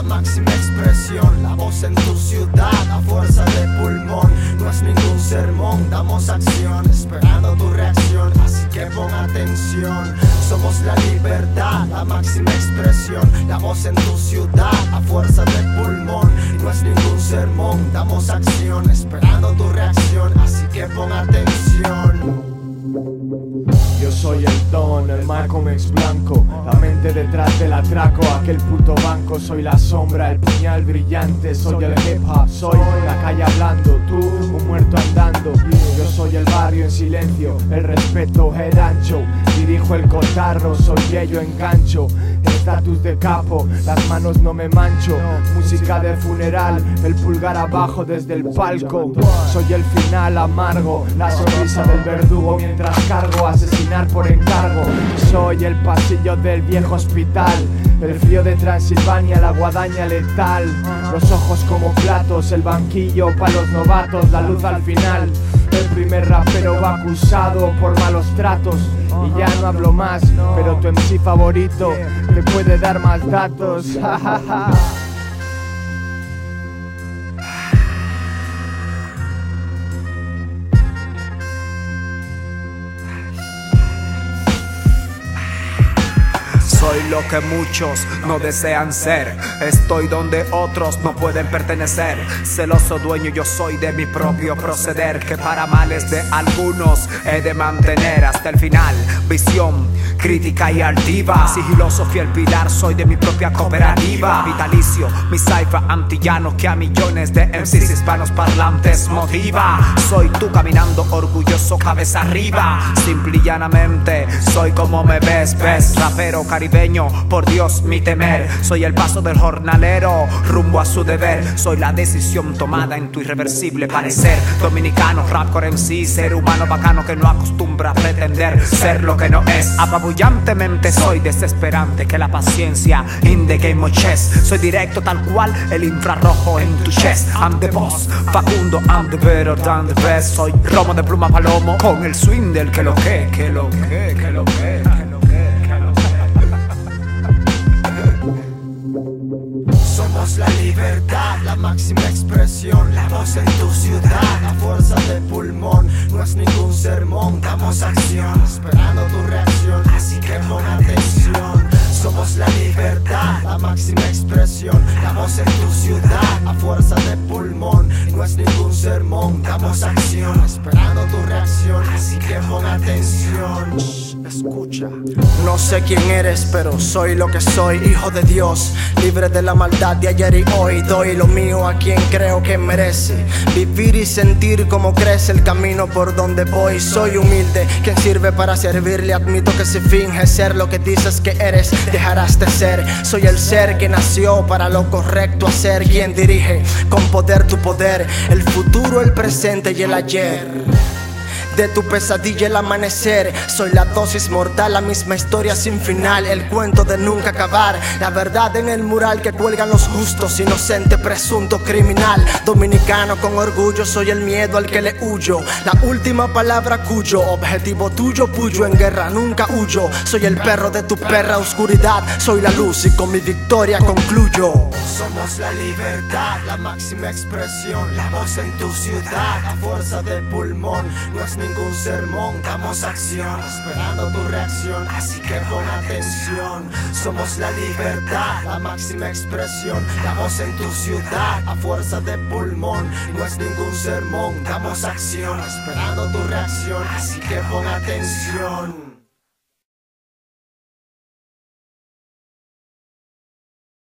la máxima expresión, la voz en tu ciudad a fuerza de pulmón. No es ningún sermón, damos acción esperando tu reacción, así que pon atención. Somos la libertad, la máxima expresión, la voz en tu ciudad a fuerza de pulmón. No es ningún sermón, damos acción esperando tu reacción, así que pon atención. Yo soy el don, el Malcolm X blanco, la mente detrás del atraco, aquel puto banco. Soy la sombra, el puñal brillante, soy el hip hop, soy la calle hablando, tú un muerto andando. Yo soy el barrio en silencio, el respeto el ancho, dirijo el cotarro, soy ello engancho. Estatus de capo, las manos no me mancho, música de funeral, el pulgar abajo desde el palco. Soy el final amargo, la sonrisa del verdugo mientras cargo, asesinar por encargo. Soy el pasillo del viejo hospital, el frío de Transilvania, la guadaña letal. Los ojos como platos, el banquillo para los novatos, la luz al final. El primer rapero va acusado por malos tratos, y ya no hablo más, pero tu MC favorito te puede dar más datos. Soy lo que muchos no desean ser, estoy donde otros no pueden pertenecer. Celoso dueño yo soy de mi propio proceder, que para males de algunos he de mantener hasta el final. Visión crítica y altiva, sigiloso fiel pilar, soy de mi propia cooperativa. Vitalicio, mi cifra antillano que a millones de MCs hispanos parlantes motiva. Soy tú caminando orgulloso cabeza arriba, simple y llanamente soy como me ves, ves rapero cariño. Por Dios mi temer, soy el paso del jornalero rumbo a su deber, soy la decisión tomada en tu irreversible parecer. Dominicano, rapcore MC, ser humano bacano que no acostumbra a pretender ser lo que no es. Apabullantemente soy desesperante, que la paciencia in the game of chess, soy directo tal cual el infrarrojo en tu chest. I'm the boss, Facundo, I'm the better than the best, soy romo de pluma palomo con el swing del que lo que, que lo que, que lo que, que lo que. Somos la libertad, la máxima expresión, la voz en tu ciudad, la fuerza de pulmón. No es ningún sermón, damos acción, esperando tu reacción, así que pon atención. Somos la libertad, la máxima expresión, la voz en tu ciudad, a fuerza de pulmón. No es ningún sermón, damos acción, esperando tu reacción, así que pon atención. Shh, escucha. No sé quién eres, pero soy lo que soy, hijo de Dios, libre de la maldad de ayer y hoy. Doy lo mío a quien creo que merece, vivir y sentir como crece el camino por donde voy. Soy humilde, quien sirve para servirle, admito que si finges ser lo que dices que eres, dejarás de ser. Soy el ser que nació para lo correcto hacer, quien dirige con poder tu poder, el futuro, el presente y el ayer, de tu pesadilla el amanecer. Soy la dosis mortal, la misma historia sin final, el cuento de nunca acabar, la verdad en el mural que cuelgan los justos, inocente, presunto, criminal. Dominicano con orgullo, soy el miedo al que le huyo, la última palabra cuyo objetivo tuyo, puyo en guerra, nunca huyo. Soy el perro de tu perra oscuridad, soy la luz y con mi victoria concluyo. Somos la libertad, la máxima expresión, la voz en tu ciudad, la fuerza de pulmón. No es ningún sermón, damos acción, esperando tu reacción, así que pon atención. Somos la libertad, la máxima expresión, la voz en tu ciudad, a fuerza de pulmón. No es ningún sermón, damos acción, esperando tu reacción, así que pon atención.